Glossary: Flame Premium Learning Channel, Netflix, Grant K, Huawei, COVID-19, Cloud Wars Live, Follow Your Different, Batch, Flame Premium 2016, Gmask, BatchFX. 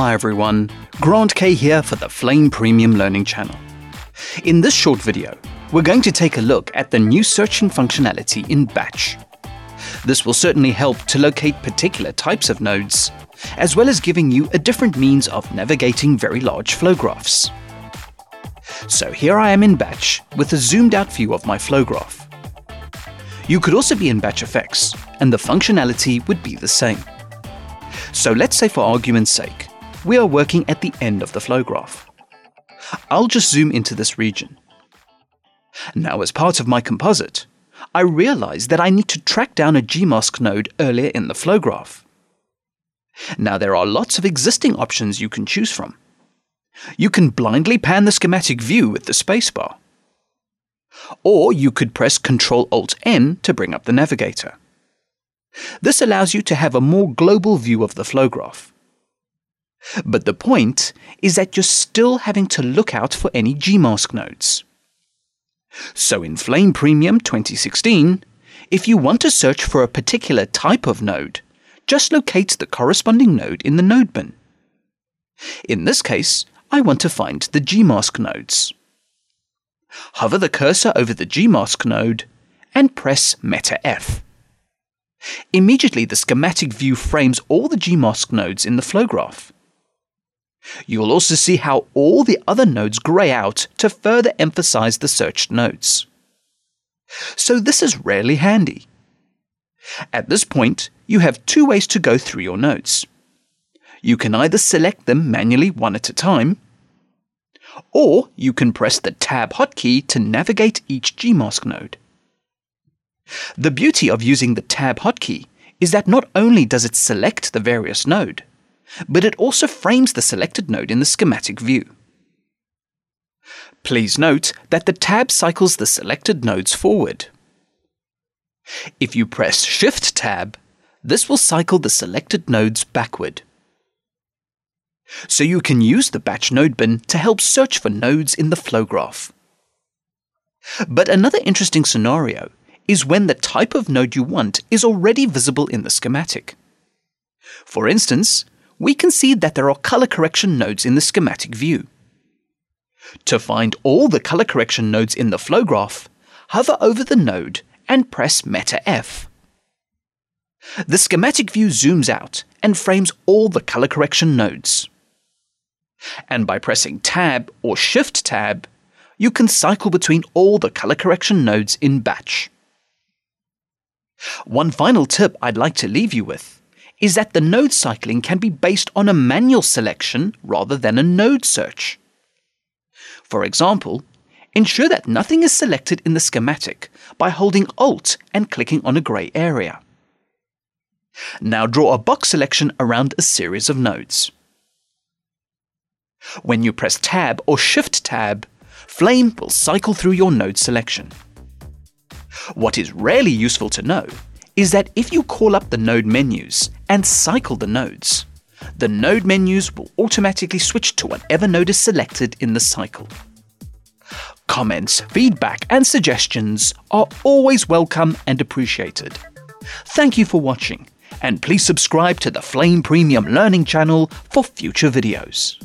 Hi everyone, Grant K here for the Flame Premium Learning Channel. In this short video, we're going to take a look at the new searching functionality in Batch. This will certainly help to locate particular types of nodes, as well as giving you a different means of navigating very large flow graphs. So here I am in Batch with a zoomed out view of my flow graph. You could also be in BatchFX, and the functionality would be the same. So let's say, for argument's sake, we are working at the end of the flow graph. I'll just zoom into this region. Now, as part of my composite, I realize that I need to track down a Gmask node earlier in the flow graph. Now, there are lots of existing options you can choose from. You can blindly pan the schematic view with the spacebar. Or you could press Ctrl-Alt-N to bring up the navigator. This allows you to have a more global view of the flow graph. But the point is that you're still having to look out for any Gmask nodes. So in Flame Premium 2016, if you want to search for a particular type of node, just locate the corresponding node in the node bin. In this case, I want to find the Gmask nodes. Hover the cursor over the Gmask node and press Meta F. Immediately, the schematic view frames all the Gmask nodes in the flow graph. You'll also see how all the other nodes grey out to further emphasize the searched nodes. So this is really handy. At this point, you have two ways to go through your nodes. You can either select them manually one at a time, or you can press the Tab hotkey to navigate each Gmask node. The beauty of using the Tab hotkey is that not only does it select the various node, but it also frames the selected node in the schematic view. Please note that the tab cycles the selected nodes forward. If you press Shift-Tab, this will cycle the selected nodes backward. So you can use the Batch node bin to help search for nodes in the flow graph. But another interesting scenario is when the type of node you want is already visible in the schematic. For instance, we can see that there are color correction nodes in the schematic view. To find all the color correction nodes in the flow graph, hover over the node and press Meta F. The schematic view zooms out and frames all the color correction nodes. And by pressing Tab or Shift-Tab, you can cycle between all the color correction nodes in Batch. One final tip I'd like to leave you with is that the node cycling can be based on a manual selection rather than a node search. For example, ensure that nothing is selected in the schematic by holding Alt and clicking on a grey area. Now draw a box selection around a series of nodes. When you press Tab or Shift-Tab, Flame will cycle through your node selection. What is really useful to know is that if you call up the node menus and cycle the node menus will automatically switch to whatever node is selected in the cycle. Comments, feedback, and suggestions are always welcome and appreciated. Thank you for watching, and please subscribe to the Flame Premium Learning Channel for future videos.